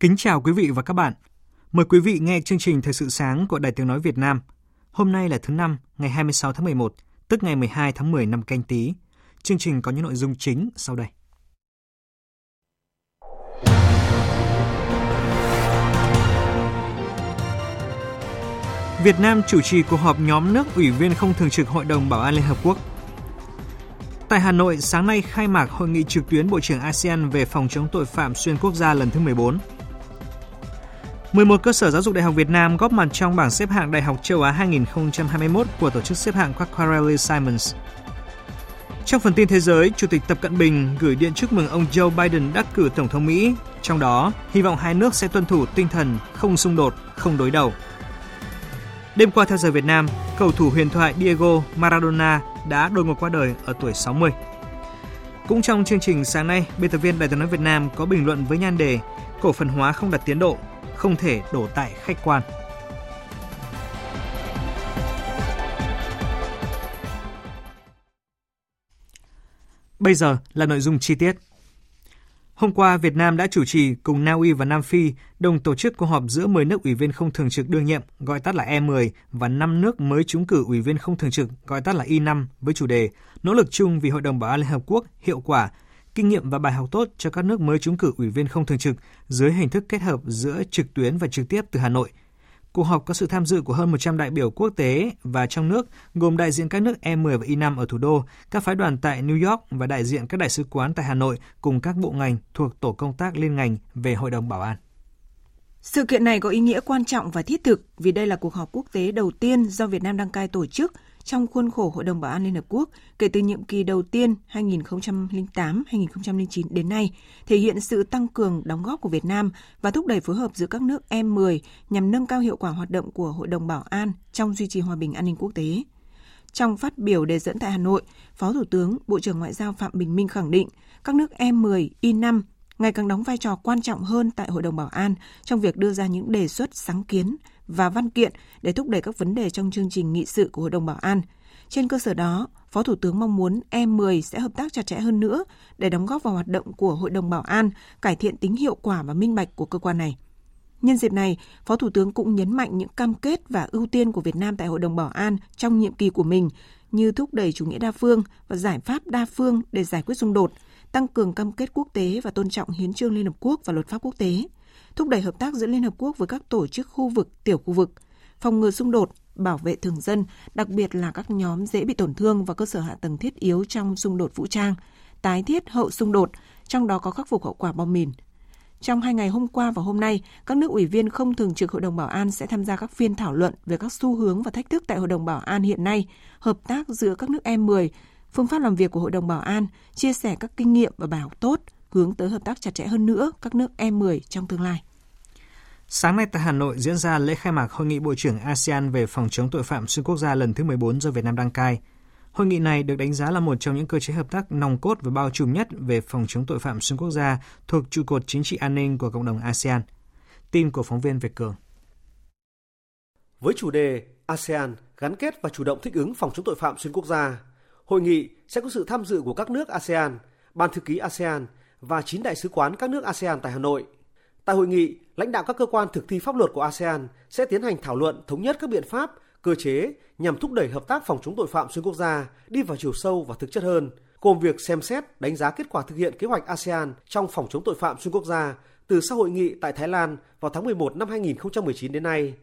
Kính chào quý vị và các bạn. Mời quý vị nghe chương trình Thời sự sáng của Đài Tiếng Nói Việt Nam. Hôm nay là thứ Năm, ngày 26 tháng 11, tức ngày 12 tháng 10 năm Canh Tý. Chương trình có những nội dung chính sau đây. Việt Nam chủ trì cuộc họp nhóm nước ủy viên không thường trực Hội đồng Bảo an Liên Hợp Quốc. Tại Hà Nội, sáng nay khai mạc Hội nghị trực tuyến Bộ trưởng ASEAN về phòng chống tội phạm xuyên quốc gia lần thứ 14. 11 cơ sở giáo dục Đại học Việt Nam góp mặt trong bảng xếp hạng Đại học châu Á 2021 của tổ chức xếp hạng Quacquarelli Symonds. Trong phần tin thế giới, Chủ tịch Tập Cận Bình gửi điện chúc mừng ông Joe Biden đắc cử Tổng thống Mỹ, trong đó hy vọng hai nước sẽ tuân thủ tinh thần không xung đột, không đối đầu. Đêm qua theo giờ Việt Nam, cầu thủ huyền thoại Diego Maradona đã đột ngột qua đời ở tuổi 60. Cũng trong chương trình sáng nay, biên tập viên Đài Tiếng nói Việt Nam có bình luận với nhan đề cổ phần hóa không đạt tiến độ, không thể đổ tại khách quan. Bây giờ là nội dung chi tiết. Hôm qua, Việt Nam đã chủ trì cùng Na Uy và Nam Phi đồng tổ chức cuộc họp giữa 10 nước ủy viên không thường trực đương nhiệm, gọi tắt là E10, và 5 nước mới trúng cử ủy viên không thường trực, gọi tắt là I5, với chủ đề Nỗ lực chung vì Hội đồng Bảo an Liên Hợp Quốc hiệu quả, kinh nghiệm và bài học tốt cho các nước mới trúng cử ủy viên không thường trực dưới hình thức kết hợp giữa trực tuyến và trực tiếp từ Hà Nội. Cuộc họp có sự tham dự của hơn 100 đại biểu quốc tế và trong nước, gồm đại diện các nước E10 và I5 ở thủ đô, các phái đoàn tại New York và đại diện các đại sứ quán tại Hà Nội cùng các bộ ngành thuộc tổ công tác liên ngành về Hội đồng Bảo an. Sự kiện này có ý nghĩa quan trọng và thiết thực vì đây là cuộc họp quốc tế đầu tiên do Việt Nam đăng cai tổ chức trong khuôn khổ Hội đồng Bảo an Liên Hợp Quốc kể từ nhiệm kỳ đầu tiên 2008-2009 đến nay, thể hiện sự tăng cường đóng góp của Việt Nam và thúc đẩy phối hợp giữa các nước E10 nhằm nâng cao hiệu quả hoạt động của Hội đồng Bảo an trong duy trì hòa bình an ninh quốc tế. Trong phát biểu đề dẫn tại Hà Nội, Phó Thủ tướng, Bộ trưởng Ngoại giao Phạm Bình Minh khẳng định các nước E10, I5 ngày càng đóng vai trò quan trọng hơn tại Hội đồng Bảo an trong việc đưa ra những đề xuất, sáng kiến và văn kiện để thúc đẩy các vấn đề trong chương trình nghị sự của Hội đồng Bảo an. Trên cơ sở đó, Phó Thủ tướng mong muốn E10 sẽ hợp tác chặt chẽ hơn nữa để đóng góp vào hoạt động của Hội đồng Bảo an, cải thiện tính hiệu quả và minh bạch của cơ quan này. Nhân dịp này, Phó Thủ tướng cũng nhấn mạnh những cam kết và ưu tiên của Việt Nam tại Hội đồng Bảo an trong nhiệm kỳ của mình như thúc đẩy chủ nghĩa đa phương và giải pháp đa phương để giải quyết xung đột, tăng cường cam kết quốc tế và tôn trọng hiến chương Liên Hợp Quốc và luật pháp quốc tế, thúc đẩy hợp tác giữa Liên Hợp Quốc với các tổ chức khu vực, tiểu khu vực, phòng ngừa xung đột, bảo vệ thường dân, đặc biệt là các nhóm dễ bị tổn thương và cơ sở hạ tầng thiết yếu trong xung đột vũ trang, tái thiết hậu xung đột, trong đó có khắc phục hậu quả bom mìn. Trong hai ngày hôm qua và hôm nay, các nước ủy viên không thường trực Hội đồng Bảo an sẽ tham gia các phiên thảo luận về các xu hướng và thách thức tại Hội đồng Bảo an hiện nay, hợp tác giữa các nước E10, phương pháp làm việc của Hội đồng Bảo an, chia sẻ các kinh nghiệm và bài học tốt, hướng tới hợp tác chặt chẽ hơn nữa các nước E10 trong tương lai. Sáng nay tại Hà Nội diễn ra lễ khai mạc Hội nghị Bộ trưởng ASEAN về phòng chống tội phạm xuyên quốc gia lần thứ 14 do Việt Nam đăng cai. Hội nghị này được đánh giá là một trong những cơ chế hợp tác nòng cốt và bao trùm nhất về phòng chống tội phạm xuyên quốc gia thuộc trụ cột chính trị an ninh của cộng đồng ASEAN. Tin của phóng viên Việt Cường. Với chủ đề ASEAN gắn kết và chủ động thích ứng phòng chống tội phạm xuyên quốc gia, hội nghị sẽ có sự tham dự của các nước ASEAN, Ban thư ký ASEAN và 9 đại sứ quán các nước ASEAN tại Hà Nội. Tại hội nghị, lãnh đạo các cơ quan thực thi pháp luật của ASEAN sẽ tiến hành thảo luận thống nhất các biện pháp, cơ chế nhằm thúc đẩy hợp tác phòng chống tội phạm xuyên quốc gia đi vào chiều sâu và thực chất hơn, gồm việc xem xét, đánh giá kết quả thực hiện kế hoạch ASEAN trong phòng chống tội phạm xuyên quốc gia từ sau hội nghị tại Thái Lan vào tháng 11 năm 2019 đến nay,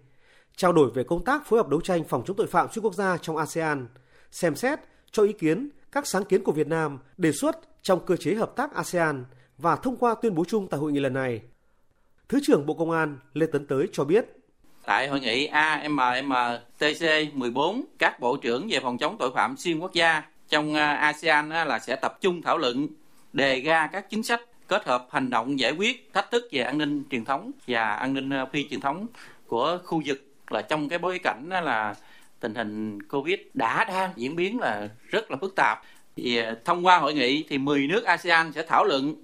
trao đổi về công tác phối hợp đấu tranh phòng chống tội phạm xuyên quốc gia trong ASEAN, xem xét cho ý kiến các sáng kiến của Việt Nam đề xuất trong cơ chế hợp tác ASEAN và thông qua tuyên bố chung tại hội nghị lần này. Thứ trưởng Bộ Công an Lê Tấn Tới cho biết. Tại hội nghị AMMTC 14, các bộ trưởng về phòng chống tội phạm xuyên quốc gia trong ASEAN là sẽ tập trung thảo luận, đề ra các chính sách kết hợp hành động giải quyết thách thức về an ninh truyền thống và an ninh phi truyền thống của khu vực, là trong cái bối cảnh là tình hình Covid đang diễn biến là rất là phức tạp. Thì thông qua hội nghị thì 10 nước ASEAN sẽ thảo luận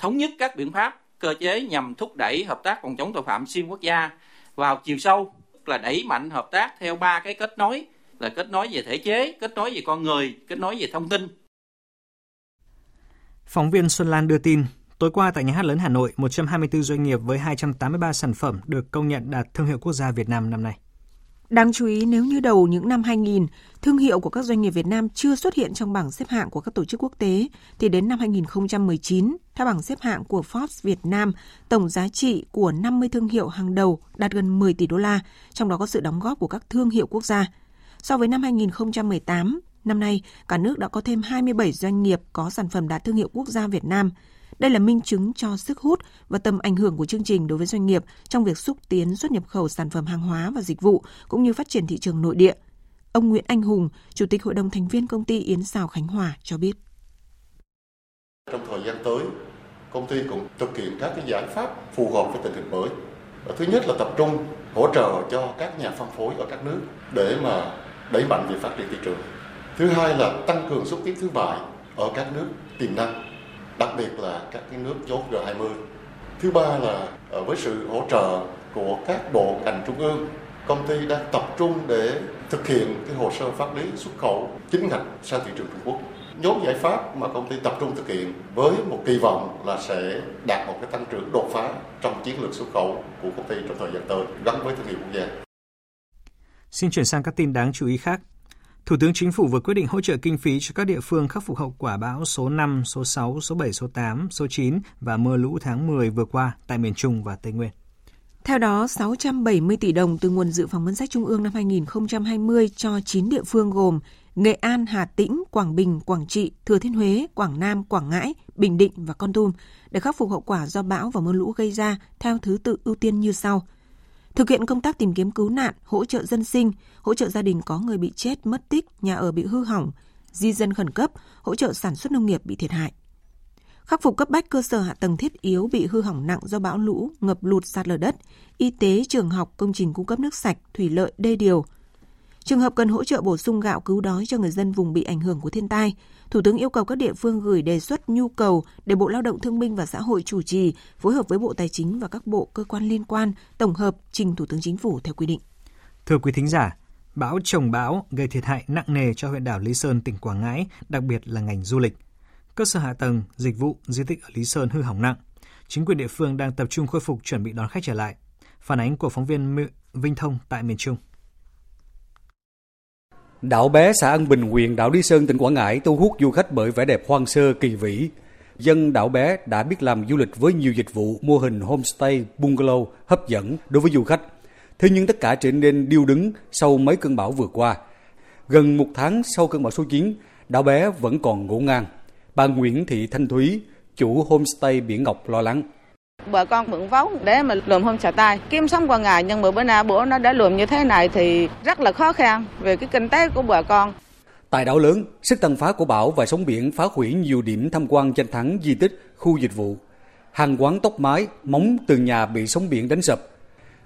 thống nhất các biện pháp, cơ chế nhằm thúc đẩy hợp tác phòng chống tội phạm xuyên quốc gia vào chiều sâu, là đẩy mạnh hợp tác theo 3 cái kết nối, là kết nối về thể chế, kết nối về con người, kết nối về thông tin. Phóng viên Xuân Lan đưa tin, tối qua tại Nhà hát lớn Hà Nội, 124 doanh nghiệp với 283 sản phẩm được công nhận đạt thương hiệu quốc gia Việt Nam năm nay. Đáng chú ý, nếu như đầu những năm 2000, thương hiệu của các doanh nghiệp Việt Nam chưa xuất hiện trong bảng xếp hạng của các tổ chức quốc tế, thì đến năm 2019, theo bảng xếp hạng của Forbes Việt Nam, tổng giá trị của 50 thương hiệu hàng đầu đạt gần 10 tỷ đô la, trong đó có sự đóng góp của các thương hiệu quốc gia. So với năm 2018, năm nay, cả nước đã có thêm 27 doanh nghiệp có sản phẩm đạt thương hiệu quốc gia Việt Nam. Đây là minh chứng cho sức hút và tầm ảnh hưởng của chương trình đối với doanh nghiệp trong việc xúc tiến xuất nhập khẩu sản phẩm hàng hóa và dịch vụ, cũng như phát triển thị trường nội địa. Ông Nguyễn Anh Hùng, Chủ tịch Hội đồng Thành viên Công ty Yến Xào Khánh Hòa cho biết. Trong thời gian tới, công ty cũng thực hiện các cái giải pháp phù hợp với tình hình mới. Thứ nhất là tập trung hỗ trợ cho các nhà phân phối ở các nước để mà đẩy mạnh về phát triển thị trường. Thứ hai là tăng cường xúc tiến thương mại ở các nước tiềm năng, đặc biệt là các cái nước chốt G20. Thứ ba là với sự hỗ trợ của các bộ ngành trung ương, công ty đang tập trung để thực hiện cái hồ sơ pháp lý xuất khẩu chính ngạch sang thị trường Trung Quốc. Nhóm giải pháp mà công ty tập trung thực hiện với một kỳ vọng là sẽ đạt một cái tăng trưởng đột phá trong chiến lược xuất khẩu của công ty trong thời gian tới gắn với thương hiệu quốc gia. Xin chuyển sang các tin đáng chú ý khác. Thủ tướng Chính phủ vừa quyết định hỗ trợ kinh phí cho các địa phương khắc phục hậu quả bão số 5, số 6, số 7, số 8, số 9 và mưa lũ tháng 10 vừa qua tại miền Trung và Tây Nguyên. Theo đó, 670 tỷ đồng từ nguồn dự phòng ngân sách trung ương năm 2020 cho 9 địa phương gồm Nghệ An, Hà Tĩnh, Quảng Bình, Quảng Trị, Thừa Thiên Huế, Quảng Nam, Quảng Ngãi, Bình Định và Kon Tum để khắc phục hậu quả do bão và mưa lũ gây ra theo thứ tự ưu tiên như sau. Thực hiện công tác tìm kiếm cứu nạn, hỗ trợ dân sinh, hỗ trợ gia đình có người bị chết, mất tích, nhà ở bị hư hỏng, di dân khẩn cấp, hỗ trợ sản xuất nông nghiệp bị thiệt hại. Khắc phục cấp bách cơ sở hạ tầng thiết yếu bị hư hỏng nặng do bão lũ, ngập lụt, sạt lở đất, y tế, trường học, công trình cung cấp nước sạch, thủy lợi, đê điều. Trường hợp cần hỗ trợ bổ sung gạo cứu đói cho người dân vùng bị ảnh hưởng của thiên tai, Thủ tướng yêu cầu các địa phương gửi đề xuất nhu cầu để Bộ Lao động Thương binh và Xã hội chủ trì, phối hợp với Bộ Tài chính và các bộ cơ quan liên quan, tổng hợp trình Thủ tướng Chính phủ theo quy định. Thưa quý thính giả, bão Chồng Bão gây thiệt hại nặng nề cho huyện đảo Lý Sơn, tỉnh Quảng Ngãi, đặc biệt là ngành du lịch. Cơ sở hạ tầng, dịch vụ, di tích ở Lý Sơn hư hỏng nặng. Chính quyền địa phương đang tập trung khôi phục chuẩn bị đón khách trở lại. Phản ánh của phóng viên Vinh Thông tại miền Trung. Đảo bé xã Ân Bình, huyện đảo Lý Sơn, tỉnh Quảng Ngãi thu hút du khách bởi vẻ đẹp hoang sơ kỳ vĩ. Dân đảo bé đã biết làm du lịch với nhiều dịch vụ, mô hình homestay, bungalow hấp dẫn đối với du khách. Thế nhưng tất cả trở nên điêu đứng sau mấy cơn bão vừa qua. Gần một tháng sau cơn bão số 9, đảo bé vẫn còn ngổn ngang. Bà Nguyễn Thị Thanh Thúy, chủ homestay Biển Ngọc lo lắng. Bà con vẫn vấu để mà lượm hôm xả tay kiếm sống qua ngày, nhưng mà bữa nó đã lượm như thế này thì rất là khó khăn về cái kinh tế của bà con. Tại đảo lớn, sức tàn phá của bão và sóng biển phá hủy nhiều điểm tham quan danh thắng, di tích, khu dịch vụ. Hàng quán tốc mái, móng tường nhà bị sóng biển đánh sập.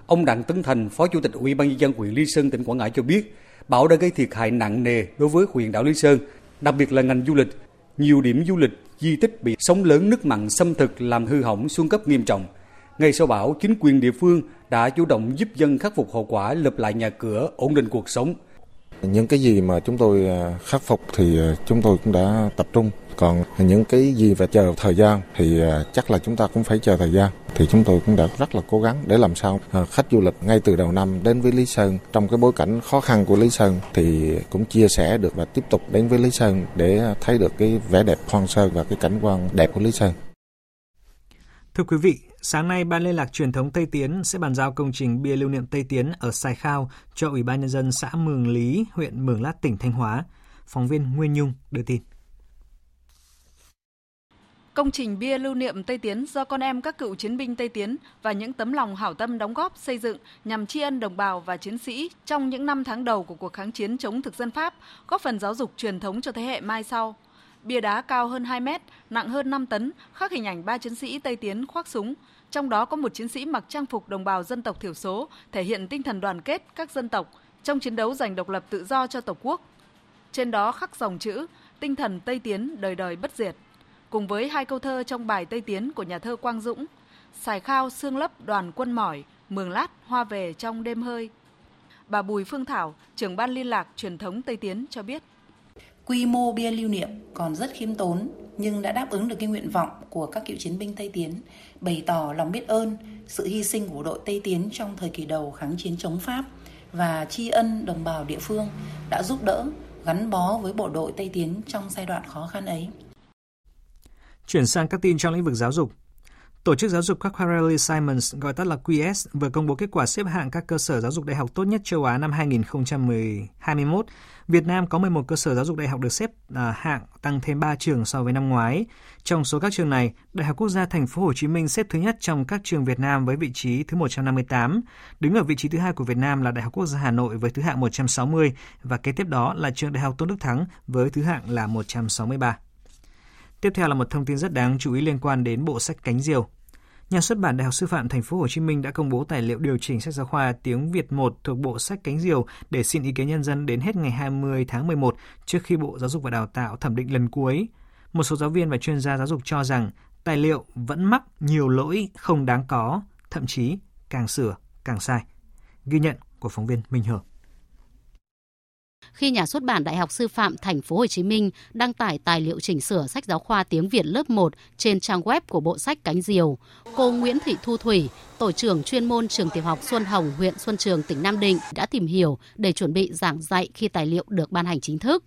Ông Đặng Tấn Thành, Phó Chủ tịch Ủy ban nhân dân huyện Lý Sơn, tỉnh Quảng Ngãi cho biết, bão đã gây thiệt hại nặng nề đối với huyện đảo Lý Sơn, đặc biệt là ngành du lịch. Nhiều điểm du lịch, di tích bị sóng lớn nước mặn xâm thực làm hư hỏng, xuống cấp nghiêm trọng. Ngay sau bão, chính quyền địa phương đã chủ động giúp dân khắc phục hậu quả, lập lại nhà cửa, ổn định cuộc sống. Những cái gì mà chúng tôi khắc phục thì chúng tôi cũng đã tập trung. Còn những cái gì phải chờ thời gian thì chắc là chúng ta cũng phải chờ thời gian. Thì chúng tôi cũng đã rất là cố gắng để làm sao khách du lịch ngay từ đầu năm đến với Lý Sơn trong cái bối cảnh khó khăn của Lý Sơn thì cũng chia sẻ được và tiếp tục đến với Lý Sơn để thấy được cái vẻ đẹp hoang sơ và cái cảnh quan đẹp của Lý Sơn. Thưa quý vị, sáng nay Ban liên lạc truyền thống Tây Tiến sẽ bàn giao công trình bia lưu niệm Tây Tiến ở Sài Khao cho Ủy ban nhân dân xã Mường Lý, huyện Mường Lát, tỉnh Thanh Hóa. Phóng viên Nguyên Nhung đưa tin. Công trình bia lưu niệm Tây Tiến do con em các cựu chiến binh Tây Tiến và những tấm lòng hảo tâm đóng góp xây dựng nhằm tri ân đồng bào và chiến sĩ trong những năm tháng đầu của cuộc kháng chiến chống thực dân Pháp, góp phần giáo dục truyền thống cho thế hệ mai sau. Bia đá cao hơn 2 mét, nặng hơn 5 tấn, khắc hình ảnh 3 chiến sĩ Tây Tiến khoác súng. Trong đó có một chiến sĩ mặc trang phục đồng bào dân tộc thiểu số, thể hiện tinh thần đoàn kết các dân tộc trong chiến đấu giành độc lập tự do cho Tổ quốc. Trên đó khắc dòng chữ tinh thần Tây Tiến đời đời bất diệt, cùng với hai câu thơ trong bài Tây Tiến của nhà thơ Quang Dũng: Sài Khao sương lấp đoàn quân mỏi, mường lát hoa về trong đêm hơi. Bà Bùi Phương Thảo, trưởng ban liên lạc truyền thống Tây Tiến cho biết, quy mô bia lưu niệm còn rất khiêm tốn nhưng đã đáp ứng được cái nguyện vọng của các cựu chiến binh Tây Tiến, bày tỏ lòng biết ơn sự hy sinh của đội Tây Tiến trong thời kỳ đầu kháng chiến chống Pháp và tri ân đồng bào địa phương đã giúp đỡ, gắn bó với bộ đội Tây Tiến trong giai đoạn khó khăn ấy. Chuyển sang các tin trong lĩnh vực giáo dục. Tổ chức giáo dục Quacquarelli Symonds, gọi tắt là QS, vừa công bố kết quả xếp hạng các cơ sở giáo dục đại học tốt nhất châu Á năm 2021. Việt Nam có 11 cơ sở giáo dục đại học được xếp hạng, tăng thêm 3 trường so với năm ngoái. Trong số các trường này, Đại học Quốc gia Thành phố Hồ Chí Minh xếp thứ nhất trong các trường Việt Nam với vị trí thứ 158. Đứng ở vị trí thứ hai của Việt Nam là Đại học Quốc gia Hà Nội với thứ hạng 160 và kế tiếp đó là trường Đại học Tôn Đức Thắng với thứ hạng là 163. Tiếp theo là một thông tin rất đáng chú ý liên quan đến bộ sách Cánh Diều. Nhà xuất bản Đại học Sư phạm Thành phố Hồ Chí Minh đã công bố tài liệu điều chỉnh sách giáo khoa tiếng Việt 1 thuộc bộ sách Cánh Diều để xin ý kiến nhân dân đến hết ngày 20 tháng 11 trước khi Bộ Giáo dục và Đào tạo thẩm định lần cuối. Một số giáo viên và chuyên gia giáo dục cho rằng tài liệu vẫn mắc nhiều lỗi không đáng có, thậm chí càng sửa càng sai. Ghi nhận của phóng viên Minh Hường. Khi nhà xuất bản Đại học Sư phạm Thành phố Hồ Chí Minh đăng tải tài liệu chỉnh sửa sách giáo khoa tiếng Việt lớp 1 trên trang web của bộ sách Cánh Diều, cô Nguyễn Thị Thu Thủy, tổ trưởng chuyên môn trường tiểu học Xuân Hồng, huyện Xuân Trường, tỉnh Nam Định đã tìm hiểu để chuẩn bị giảng dạy khi tài liệu được ban hành chính thức.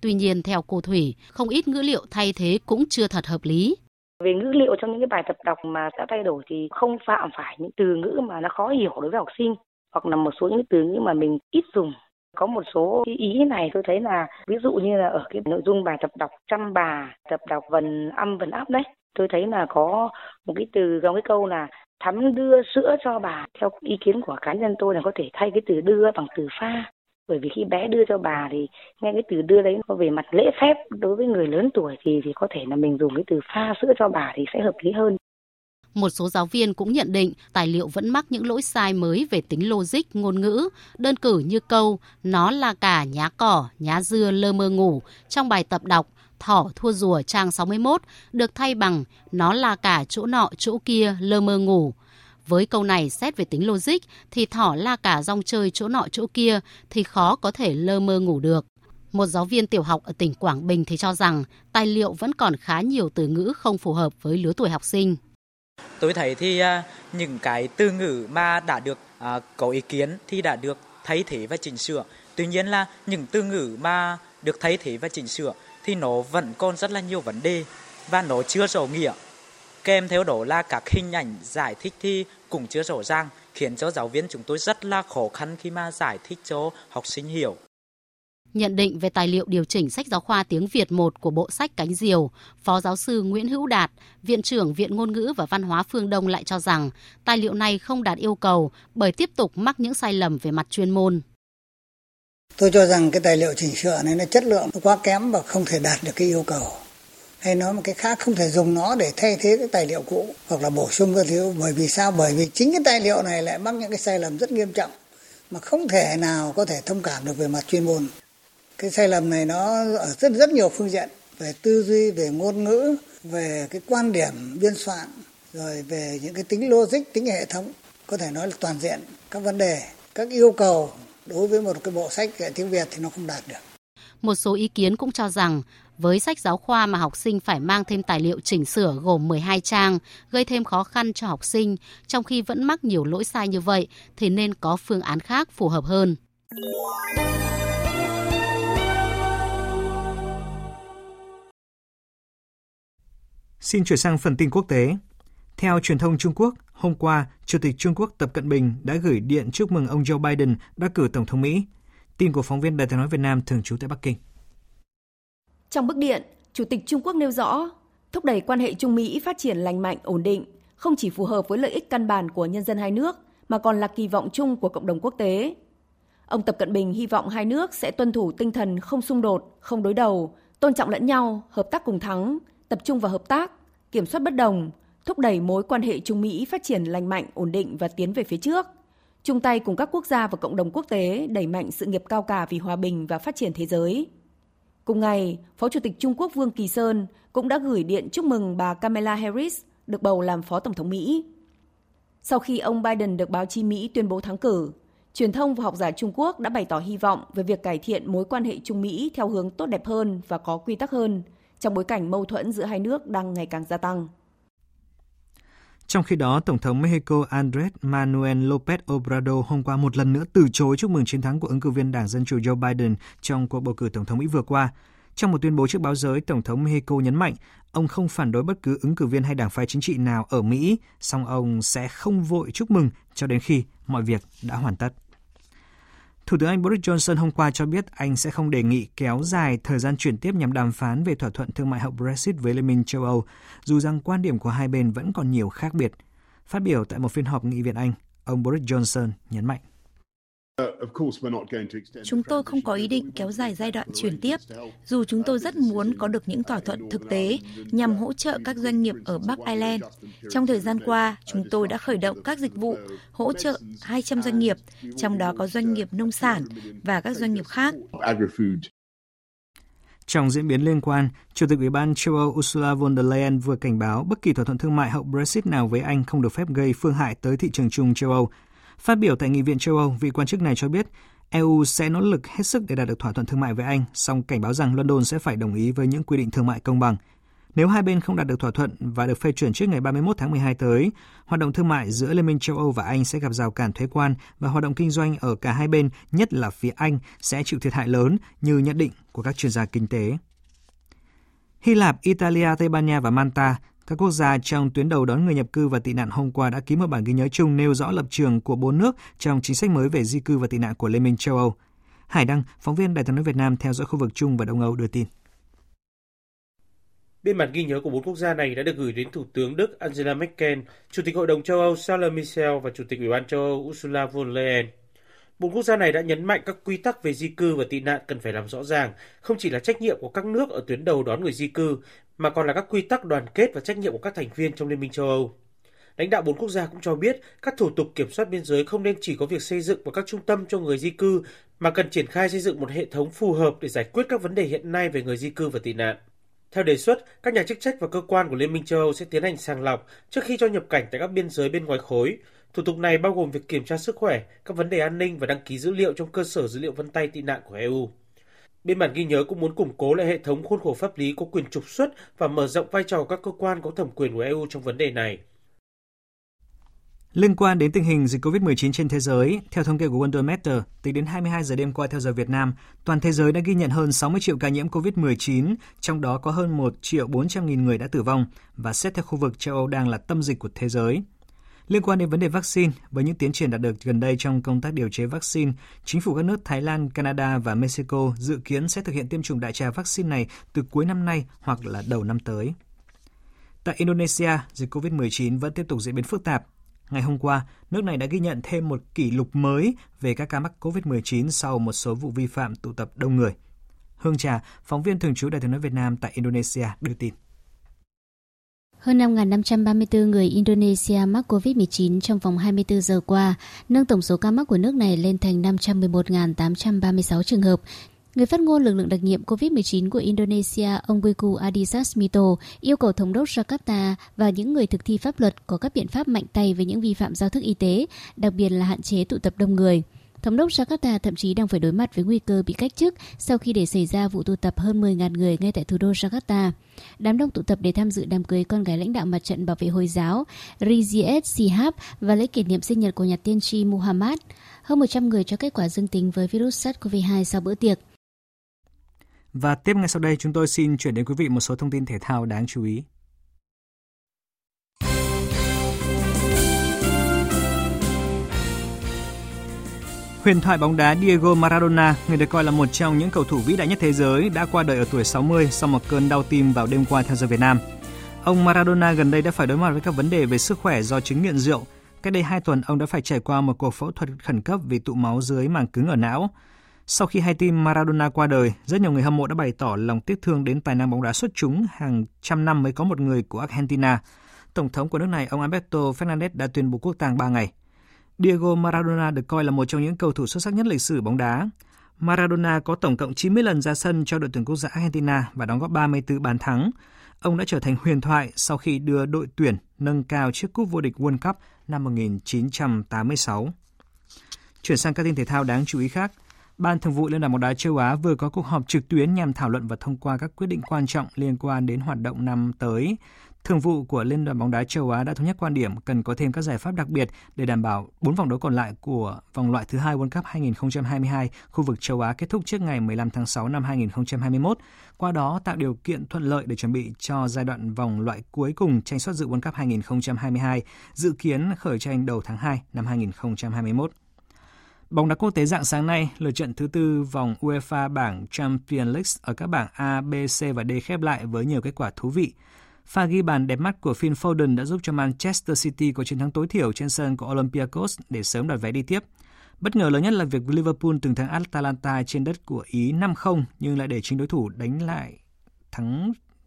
Tuy nhiên, theo cô Thủy, không ít ngữ liệu thay thế cũng chưa thật hợp lý. Về ngữ liệu trong những cái bài tập đọc mà đã thay đổi thì không phạm phải những từ ngữ mà nó khó hiểu đối với học sinh hoặc là một số những từ ngữ mà mình ít dùng. Có một số ý này tôi thấy là ví dụ như là ở cái nội dung bài tập đọc Chăm Bà, tập đọc Vần Âm Vần Áp đấy. Tôi thấy là có một cái từ trong cái câu là thắm đưa sữa cho bà. Theo ý kiến của cá nhân tôi là có thể thay cái từ đưa bằng từ pha. Bởi vì khi bé đưa cho bà thì nghe cái từ đưa đấy nó về mặt lễ phép. Đối với người lớn tuổi thì có thể là mình dùng cái từ pha sữa cho bà thì sẽ hợp lý hơn. Một số giáo viên cũng nhận định tài liệu vẫn mắc những lỗi sai mới về tính logic, ngôn ngữ, đơn cử như câu nó là cả nhá cỏ, nhá dưa lơ mơ ngủ trong bài tập đọc Thỏ thua rùa trang 61 được thay bằng nó là cả chỗ nọ chỗ kia lơ mơ ngủ. Với câu này xét về tính logic thì thỏ la cả rong chơi chỗ nọ chỗ kia thì khó có thể lơ mơ ngủ được. Một giáo viên tiểu học ở tỉnh Quảng Bình thì cho rằng tài liệu vẫn còn khá nhiều từ ngữ không phù hợp với lứa tuổi học sinh. Tôi thấy thì những cái từ ngữ mà đã được có ý kiến thì đã được thay thế và chỉnh sửa. Tuy nhiên là những từ ngữ mà được thay thế và chỉnh sửa thì nó vẫn còn rất là nhiều vấn đề và nó chưa rõ nghĩa. Kèm theo đó là các hình ảnh giải thích thì cũng chưa rõ ràng, khiến cho giáo viên chúng tôi rất là khó khăn khi mà giải thích cho học sinh hiểu. Nhận định về tài liệu điều chỉnh sách giáo khoa tiếng Việt 1 của bộ sách Cánh Diều, Phó giáo sư Nguyễn Hữu Đạt, Viện trưởng Viện Ngôn ngữ và Văn hóa Phương Đông lại cho rằng tài liệu này không đạt yêu cầu bởi tiếp tục mắc những sai lầm về mặt chuyên môn. Tôi cho rằng cái tài liệu chỉnh sửa này nó chất lượng quá kém và không thể đạt được cái yêu cầu. Hay nói một cái khác, không thể dùng nó để thay thế cái tài liệu cũ hoặc là bổ sung các thứ. Bởi vì sao? Bởi vì chính cái tài liệu này lại mắc những cái sai lầm rất nghiêm trọng mà không thể nào có thể thông cảm được về mặt chuyên môn. Cái sai lầm này nó ở rất nhiều phương diện, về tư duy, về ngôn ngữ, về cái quan điểm biên soạn, rồi về những cái tính logic, tính hệ thống. Có thể nói là toàn diện các vấn đề, các yêu cầu đối với một cái bộ sách tiếng Việt thì nó không đạt được. Một số ý kiến cũng cho rằng với sách giáo khoa mà học sinh phải mang thêm tài liệu chỉnh sửa gồm 12 trang, gây thêm khó khăn cho học sinh, trong khi vẫn mắc nhiều lỗi sai như vậy thì nên có phương án khác phù hợp hơn. Xin chuyển sang phần tin quốc tế. Theo truyền thông Trung Quốc, hôm qua, Chủ tịch Trung Quốc Tập Cận Bình đã gửi điện chúc mừng ông Joe Biden đắc cử Tổng thống Mỹ. Tin của phóng viên Đài Tiếng nói Việt Nam thường trú tại Bắc Kinh. Trong bức điện, Chủ tịch Trung Quốc nêu rõ, thúc đẩy quan hệ Trung Mỹ phát triển lành mạnh, ổn định, không chỉ phù hợp với lợi ích căn bản của nhân dân hai nước, mà còn là kỳ vọng chung của cộng đồng quốc tế. Ông Tập Cận Bình hy vọng hai nước sẽ tuân thủ tinh thần không xung đột, không đối đầu, tôn trọng lẫn nhau, hợp tác cùng thắng, tập trung vào hợp tác, kiểm soát bất đồng, thúc đẩy mối quan hệ Trung Mỹ phát triển lành mạnh, ổn định và tiến về phía trước, chung tay cùng các quốc gia và cộng đồng quốc tế đẩy mạnh sự nghiệp cao cả vì hòa bình và phát triển thế giới. Cùng ngày, Phó Chủ tịch Trung Quốc Vương Kỳ Sơn cũng đã gửi điện chúc mừng bà Kamala Harris được bầu làm Phó Tổng thống Mỹ. Sau khi ông Biden được báo chí Mỹ tuyên bố thắng cử, truyền thông và học giả Trung Quốc đã bày tỏ hy vọng về việc cải thiện mối quan hệ Trung Mỹ theo hướng tốt đẹp hơn và có quy tắc hơn, trong bối cảnh mâu thuẫn giữa hai nước đang ngày càng gia tăng. Trong khi đó, Tổng thống Mexico Andrés Manuel López Obrador hôm qua một lần nữa từ chối chúc mừng chiến thắng của ứng cử viên Đảng Dân Chủ Joe Biden trong cuộc bầu cử Tổng thống Mỹ vừa qua. Trong một tuyên bố trước báo giới, Tổng thống Mexico nhấn mạnh ông không phản đối bất cứ ứng cử viên hay đảng phái chính trị nào ở Mỹ, song ông sẽ không vội chúc mừng cho đến khi mọi việc đã hoàn tất. Thủ tướng Anh Boris Johnson hôm qua cho biết Anh sẽ không đề nghị kéo dài thời gian chuyển tiếp nhằm đàm phán về thỏa thuận thương mại hậu Brexit với Liên minh châu Âu, dù rằng quan điểm của hai bên vẫn còn nhiều khác biệt. Phát biểu tại một phiên họp Nghị viện Anh, ông Boris Johnson nhấn mạnh. Chúng tôi không có ý định kéo dài giai đoạn chuyển tiếp, dù chúng tôi rất muốn có được những thỏa thuận thực tế nhằm hỗ trợ các doanh nghiệp ở Bắc Ireland. Trong thời gian qua, chúng tôi đã khởi động các dịch vụ hỗ trợ 200 doanh nghiệp, trong đó có doanh nghiệp nông sản và các doanh nghiệp khác. Trong diễn biến liên quan, Chủ tịch Ủy ban châu Âu Ursula von der Leyen vừa cảnh báo bất kỳ thỏa thuận thương mại hậu Brexit nào với Anh không được phép gây phương hại tới thị trường chung châu Âu. Phát biểu tại Nghị viện châu Âu, vị quan chức này cho biết EU sẽ nỗ lực hết sức để đạt được thỏa thuận thương mại với Anh, song cảnh báo rằng London sẽ phải đồng ý với những quy định thương mại công bằng. Nếu hai bên không đạt được thỏa thuận và được phê chuẩn trước ngày 31 tháng 12 tới, hoạt động thương mại giữa Liên minh châu Âu và Anh sẽ gặp rào cản thuế quan và hoạt động kinh doanh ở cả hai bên, nhất là phía Anh, sẽ chịu thiệt hại lớn như nhận định của các chuyên gia kinh tế. Hy Lạp, Italia, Tây Ban Nha và Malta, các quốc gia trong tuyến đầu đón người nhập cư và tị nạn hôm qua đã ký một bản ghi nhớ chung nêu rõ lập trường của 4 nước trong chính sách mới về di cư và tị nạn của Liên minh châu Âu. Hải Đăng, phóng viên Đài Tiếng nói Việt Nam theo dõi khu vực Trung và Đông Âu đưa tin. Biên bản ghi nhớ của 4 quốc gia này đã được gửi đến Thủ tướng Đức Angela Merkel, Chủ tịch Hội đồng châu Âu Charles Michel và Chủ tịch Ủy ban châu Âu Ursula von der Leyen. 4 quốc gia này đã nhấn mạnh các quy tắc về di cư và tị nạn cần phải làm rõ ràng, không chỉ là trách nhiệm của các nước ở tuyến đầu đón người di cư, mà còn là các quy tắc đoàn kết và trách nhiệm của các thành viên trong Liên minh châu Âu. Lãnh đạo 4 quốc gia cũng cho biết các thủ tục kiểm soát biên giới không nên chỉ có việc xây dựng và các trung tâm cho người di cư, mà cần triển khai xây dựng một hệ thống phù hợp để giải quyết các vấn đề hiện nay về người di cư và tị nạn. Theo đề xuất, các nhà chức trách và cơ quan của Liên minh châu Âu sẽ tiến hành sàng lọc trước khi cho nhập cảnh tại các biên giới bên ngoài khối. Thủ tục này bao gồm việc kiểm tra sức khỏe, các vấn đề an ninh và đăng ký dữ liệu trong cơ sở dữ liệu vân tay tị nạn của EU. Biên bản ghi nhớ cũng muốn củng cố lại hệ thống khuôn khổ pháp lý có quyền trục xuất và mở rộng vai trò các cơ quan có thẩm quyền của EU trong vấn đề này. Liên quan đến tình hình dịch COVID-19 trên thế giới, theo thống kê của Worldometer, tính đến 22 giờ đêm qua theo giờ Việt Nam, toàn thế giới đã ghi nhận hơn 60 triệu ca nhiễm COVID-19, trong đó có hơn 1.400.000 người đã tử vong và xét theo khu vực châu Âu đang là tâm dịch của thế giới. Liên quan đến vấn đề vaccine, với những tiến triển đạt được gần đây trong công tác điều chế vaccine, chính phủ các nước Thái Lan, Canada và Mexico dự kiến sẽ thực hiện tiêm chủng đại trà vaccine này từ cuối năm nay hoặc là đầu năm tới. Tại Indonesia, dịch COVID-19 vẫn tiếp tục diễn biến phức tạp. Ngày hôm qua, nước này đã ghi nhận thêm một kỷ lục mới về các ca mắc COVID-19 sau một số vụ vi phạm tụ tập đông người. Hương Trà, phóng viên thường trú Đài Tiếng nói Việt Nam tại Indonesia đưa tin. Hơn 5.534 người Indonesia mắc COVID-19 trong vòng 24 giờ qua, nâng tổng số ca mắc của nước này lên thành 511.836 trường hợp. Người phát ngôn lực lượng đặc nhiệm COVID-19 của Indonesia, ông Wiku Adhisa Smito, yêu cầu Thống đốc Jakarta và những người thực thi pháp luật có các biện pháp mạnh tay với những vi phạm giao thức y tế, đặc biệt là hạn chế tụ tập đông người. Thống đốc Jakarta thậm chí đang phải đối mặt với nguy cơ bị cách chức sau khi để xảy ra vụ tụ tập hơn 10.000 người ngay tại thủ đô Jakarta. Đám đông tụ tập để tham dự đám cưới con gái lãnh đạo mặt trận bảo vệ Hồi giáo Rizieq Shihab và lễ kỷ niệm sinh nhật của nhà tiên tri Muhammad. Hơn 100 người cho kết quả dương tính với virus SARS-CoV-2 sau bữa tiệc. Và tiếp ngay sau đây chúng tôi xin chuyển đến quý vị một số thông tin thể thao đáng chú ý. Huyền thoại bóng đá Diego Maradona, người được coi là một trong những cầu thủ vĩ đại nhất thế giới, đã qua đời ở tuổi 60 sau một cơn đau tim vào đêm qua theo giờ Việt Nam. Ông Maradona gần đây đã phải đối mặt với các vấn đề về sức khỏe do chứng nghiện rượu. Cách đây 2 tuần, ông đã phải trải qua một cuộc phẫu thuật khẩn cấp vì tụ máu dưới màng cứng ở não. Sau khi hai team Maradona qua đời, rất nhiều người hâm mộ đã bày tỏ lòng tiếc thương đến tài năng bóng đá xuất chúng hàng trăm năm mới có một người của Argentina. Tổng thống của nước này, ông Alberto Fernández đã tuyên bố quốc tang 3 ngày. Diego Maradona được coi là một trong những cầu thủ xuất sắc nhất lịch sử bóng đá. Maradona có tổng cộng 90 lần ra sân cho đội tuyển quốc gia Argentina và đóng góp 34 bàn thắng. Ông đã trở thành huyền thoại sau khi đưa đội tuyển nâng cao chiếc cúp vô địch World Cup năm 1986. Chuyển sang các tin thể thao đáng chú ý khác. Ban Thường vụ Liên đoàn bóng đá châu Á vừa có cuộc họp trực tuyến nhằm thảo luận và thông qua các quyết định quan trọng liên quan đến hoạt động năm tới. Thường vụ của Liên đoàn bóng đá châu Á đã thống nhất quan điểm cần có thêm các giải pháp đặc biệt để đảm bảo 4 vòng đấu còn lại của vòng loại thứ 2 World Cup 2022 khu vực châu Á kết thúc trước ngày 15 tháng 6 năm 2021, qua đó tạo điều kiện thuận lợi để chuẩn bị cho giai đoạn vòng loại cuối cùng tranh suất dự World Cup 2022, dự kiến khởi tranh đầu tháng 2 năm 2021. Bóng đá quốc tế dạng sáng nay, lượt trận thứ tư vòng UEFA bảng Champions League ở các bảng A, B, C và D khép lại với nhiều kết quả thú vị. Pha ghi bàn đẹp mắt của Phil Foden đã giúp cho Manchester City có chiến thắng tối thiểu trên sân của Olympiacos để sớm đoạt vé đi tiếp. Bất ngờ lớn nhất là việc Liverpool từng thắng Atalanta trên đất của Ý 5-0 nhưng lại để chính đối thủ đánh lại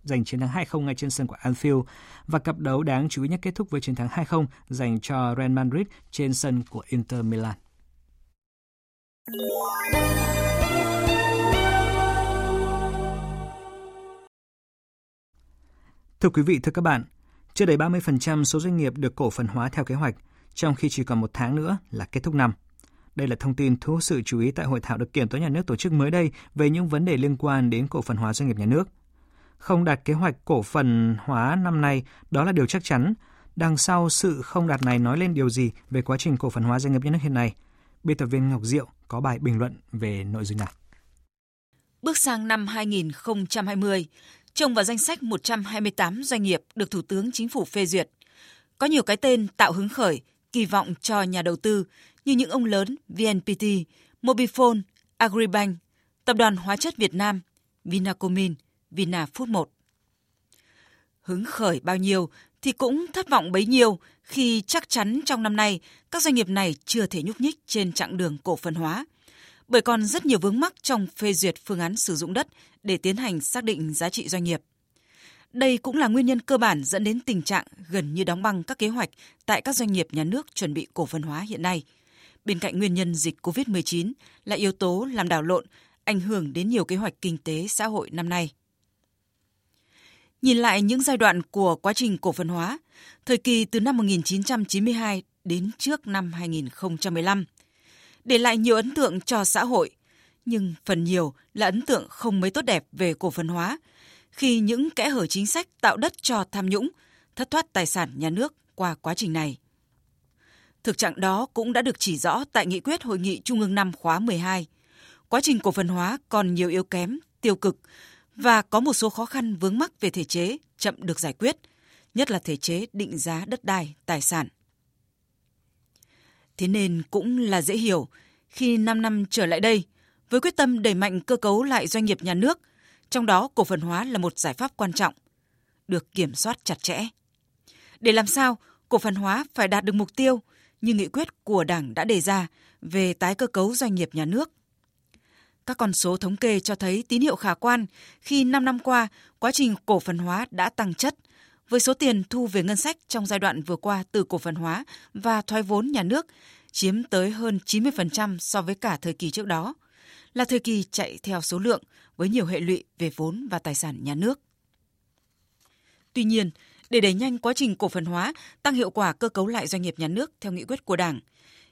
giành chiến thắng 2-0 ngay trên sân của Anfield, và cặp đấu đáng chú ý nhất kết thúc với chiến thắng 2-0 dành cho Real Madrid trên sân của Inter Milan. Thưa quý vị, thưa các bạn, chưa đầy 30% số doanh nghiệp được cổ phần hóa theo kế hoạch, trong khi chỉ còn một tháng nữa là kết thúc năm. Đây là thông tin thu hút sự chú ý tại hội thảo được Kiểm toán Nhà nước tổ chức mới đây về những vấn đề liên quan đến cổ phần hóa doanh nghiệp nhà nước. Không đạt kế hoạch cổ phần hóa năm nay, đó là điều chắc chắn. Đằng sau sự không đạt này nói lên điều gì về quá trình cổ phần hóa doanh nghiệp nhà nước hiện nay? Biên tập viên Ngọc Diệu có bài bình luận về nội dung này. Bước sang năm 2020, trông vào danh sách 128 doanh nghiệp được Thủ tướng Chính phủ phê duyệt. Có nhiều cái tên tạo hứng khởi, kỳ vọng cho nhà đầu tư như những ông lớn VNPT, Mobifone, Agribank, Tập đoàn Hóa chất Việt Nam, Vinacomin, Vinafood 1. Hứng khởi bao nhiêu thì cũng thất vọng bấy nhiêu khi chắc chắn trong năm nay các doanh nghiệp này chưa thể nhúc nhích trên chặng đường cổ phần hóa, bởi còn rất nhiều vướng mắc trong phê duyệt phương án sử dụng đất để tiến hành xác định giá trị doanh nghiệp. Đây cũng là nguyên nhân cơ bản dẫn đến tình trạng gần như đóng băng các kế hoạch tại các doanh nghiệp nhà nước chuẩn bị cổ phần hóa hiện nay. Bên cạnh nguyên nhân dịch COVID-19 là yếu tố làm đảo lộn, ảnh hưởng đến nhiều kế hoạch kinh tế xã hội năm nay. Nhìn lại những giai đoạn của quá trình cổ phần hóa, thời kỳ từ năm 1992 đến trước năm 2015, để lại nhiều ấn tượng cho xã hội, nhưng phần nhiều là ấn tượng không mấy tốt đẹp về cổ phần hóa, khi những kẽ hở chính sách tạo đất cho tham nhũng, thất thoát tài sản nhà nước qua quá trình này. Thực trạng đó cũng đã được chỉ rõ tại nghị quyết Hội nghị Trung ương 5 khóa 12. Quá trình cổ phần hóa còn nhiều yếu kém, tiêu cực, và có một số khó khăn vướng mắc về thể chế chậm được giải quyết, nhất là thể chế định giá đất đai, tài sản. Thế nên cũng là dễ hiểu khi 5 năm trở lại đây, với quyết tâm đẩy mạnh cơ cấu lại doanh nghiệp nhà nước, trong đó cổ phần hóa là một giải pháp quan trọng, được kiểm soát chặt chẽ. Để làm sao cổ phần hóa phải đạt được mục tiêu như nghị quyết của Đảng đã đề ra về tái cơ cấu doanh nghiệp nhà nước. Các con số thống kê cho thấy tín hiệu khả quan khi 5 năm qua, quá trình cổ phần hóa đã tăng chất, với số tiền thu về ngân sách trong giai đoạn vừa qua từ cổ phần hóa và thoái vốn nhà nước chiếm tới hơn 90% so với cả thời kỳ trước đó, là thời kỳ chạy theo số lượng với nhiều hệ lụy về vốn và tài sản nhà nước. Tuy nhiên, để đẩy nhanh quá trình cổ phần hóa, tăng hiệu quả cơ cấu lại doanh nghiệp nhà nước theo nghị quyết của Đảng,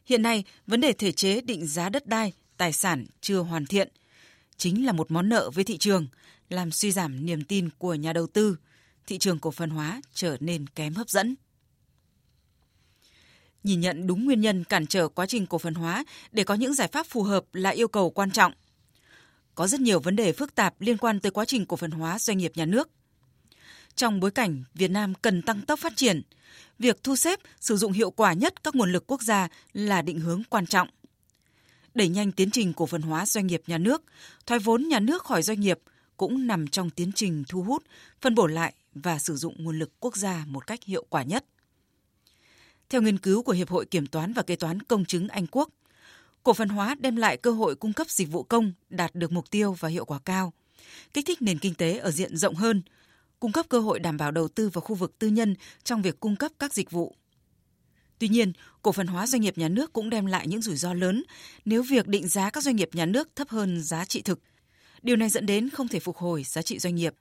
hiện nay vấn đề thể chế định giá đất đai, tài sản chưa hoàn thiện, chính là một món nợ với thị trường, làm suy giảm niềm tin của nhà đầu tư, thị trường cổ phần hóa trở nên kém hấp dẫn. Nhìn nhận đúng nguyên nhân cản trở quá trình cổ phần hóa để có những giải pháp phù hợp là yêu cầu quan trọng. Có rất nhiều vấn đề phức tạp liên quan tới quá trình cổ phần hóa doanh nghiệp nhà nước. Trong bối cảnh Việt Nam cần tăng tốc phát triển, việc thu xếp, sử dụng hiệu quả nhất các nguồn lực quốc gia là định hướng quan trọng. Đẩy nhanh tiến trình cổ phần hóa doanh nghiệp nhà nước, thoái vốn nhà nước khỏi doanh nghiệp, cũng nằm trong tiến trình thu hút, phân bổ lại và sử dụng nguồn lực quốc gia một cách hiệu quả nhất. Theo nghiên cứu của Hiệp hội Kiểm toán và Kế toán Công chứng Anh Quốc, cổ phần hóa đem lại cơ hội cung cấp dịch vụ công đạt được mục tiêu và hiệu quả cao, kích thích nền kinh tế ở diện rộng hơn, cung cấp cơ hội đảm bảo đầu tư vào khu vực tư nhân trong việc cung cấp các dịch vụ. Tuy nhiên, cổ phần hóa doanh nghiệp nhà nước cũng đem lại những rủi ro lớn nếu việc định giá các doanh nghiệp nhà nước thấp hơn giá trị thực. Điều này dẫn đến không thể phục hồi giá trị doanh nghiệp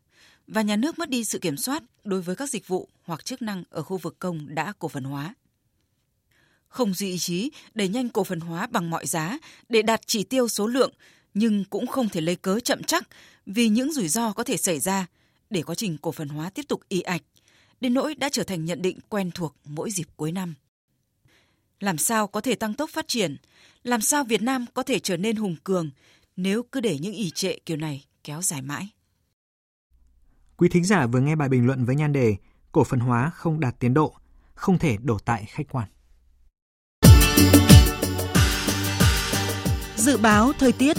và nhà nước mất đi sự kiểm soát đối với các dịch vụ hoặc chức năng ở khu vực công đã cổ phần hóa. Không duy ý chí đẩy nhanh cổ phần hóa bằng mọi giá để đạt chỉ tiêu số lượng, nhưng cũng không thể lấy cớ chậm chắc vì những rủi ro có thể xảy ra để quá trình cổ phần hóa tiếp tục ì ạch, đến nỗi đã trở thành nhận định quen thuộc mỗi dịp cuối năm. Làm sao có thể tăng tốc phát triển? Làm sao Việt Nam có thể trở nên hùng cường nếu cứ để những ì trệ kiểu này kéo dài mãi? Quý thính giả vừa nghe bài bình luận với nhan đề "Cổ phần hóa không đạt tiến độ, không thể đổ tại khách quan". Dự báo thời tiết.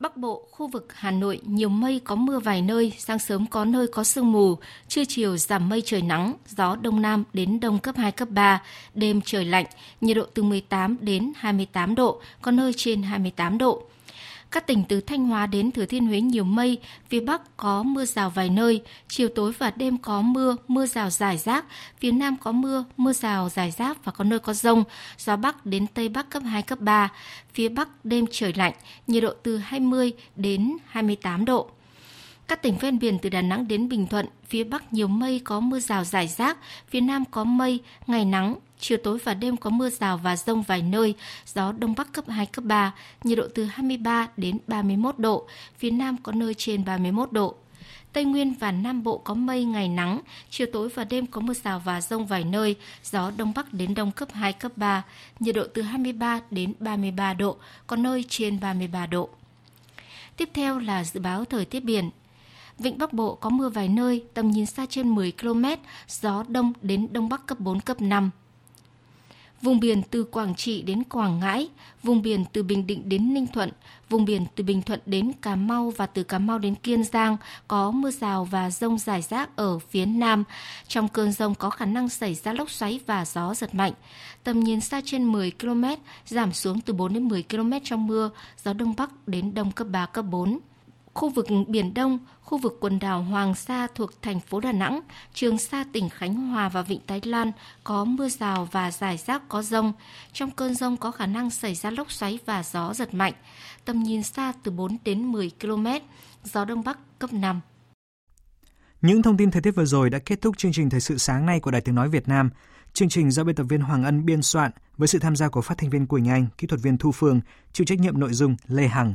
Bắc Bộ, khu vực Hà Nội nhiều mây có mưa vài nơi, sáng sớm có nơi có sương mù, trưa chiều giảm mây trời nắng, gió đông nam đến đông cấp 2, cấp 3, đêm trời lạnh, nhiệt độ từ 18 đến 28 độ, có nơi trên 28 độ. Các tỉnh từ Thanh Hóa đến Thừa Thiên Huế nhiều mây, phía Bắc có mưa rào vài nơi, chiều tối và đêm có mưa, mưa rào rải rác, phía Nam có mưa, mưa rào rải rác và có nơi có dông, gió Bắc đến Tây Bắc cấp 2, cấp 3, phía Bắc đêm trời lạnh, nhiệt độ từ 20 đến 28 độ. Các tỉnh ven biển từ Đà Nẵng đến Bình Thuận, phía Bắc nhiều mây có mưa rào rải rác, phía Nam có mây, ngày nắng, chiều tối và đêm có mưa rào và dông vài nơi, gió Đông Bắc cấp 2, cấp 3, nhiệt độ từ 23 đến 31 độ, phía Nam có nơi trên 31 độ. Tây Nguyên và Nam Bộ có mây, ngày nắng, chiều tối và đêm có mưa rào và dông vài nơi, gió Đông Bắc đến Đông cấp 2, cấp 3, nhiệt độ từ 23 đến 33 độ, có nơi trên 33 độ. Tiếp theo là dự báo thời tiết biển. Vịnh Bắc Bộ có mưa vài nơi, tầm nhìn xa trên 10 km, gió Đông đến Đông Bắc cấp 4, cấp 5. Vùng biển từ Quảng Trị đến Quảng Ngãi, vùng biển từ Bình Định đến Ninh Thuận, vùng biển từ Bình Thuận đến Cà Mau và từ Cà Mau đến Kiên Giang có mưa rào và dông rải rác ở phía Nam. Trong cơn dông có khả năng xảy ra lốc xoáy và gió giật mạnh. Tầm nhìn xa trên 10 km, giảm xuống từ 4 đến 10 km trong mưa, gió Đông Bắc đến Đông cấp 3, cấp 4. Khu vực Biển Đông, khu vực quần đảo Hoàng Sa thuộc thành phố Đà Nẵng, Trường Sa tỉnh Khánh Hòa và Vịnh Thái Lan có mưa rào và rải rác có dông. Trong cơn dông có khả năng xảy ra lốc xoáy và gió giật mạnh. Tầm nhìn xa từ 4 đến 10 km, gió Đông Bắc cấp 5. Những thông tin thời tiết vừa rồi đã kết thúc chương trình Thời sự sáng nay của Đài Tiếng Nói Việt Nam. Chương trình do biên tập viên Hoàng Ân biên soạn với sự tham gia của phát thanh viên Quỳnh Anh, kỹ thuật viên Thu Phương, chịu trách nhiệm nội dung Lê Hằng.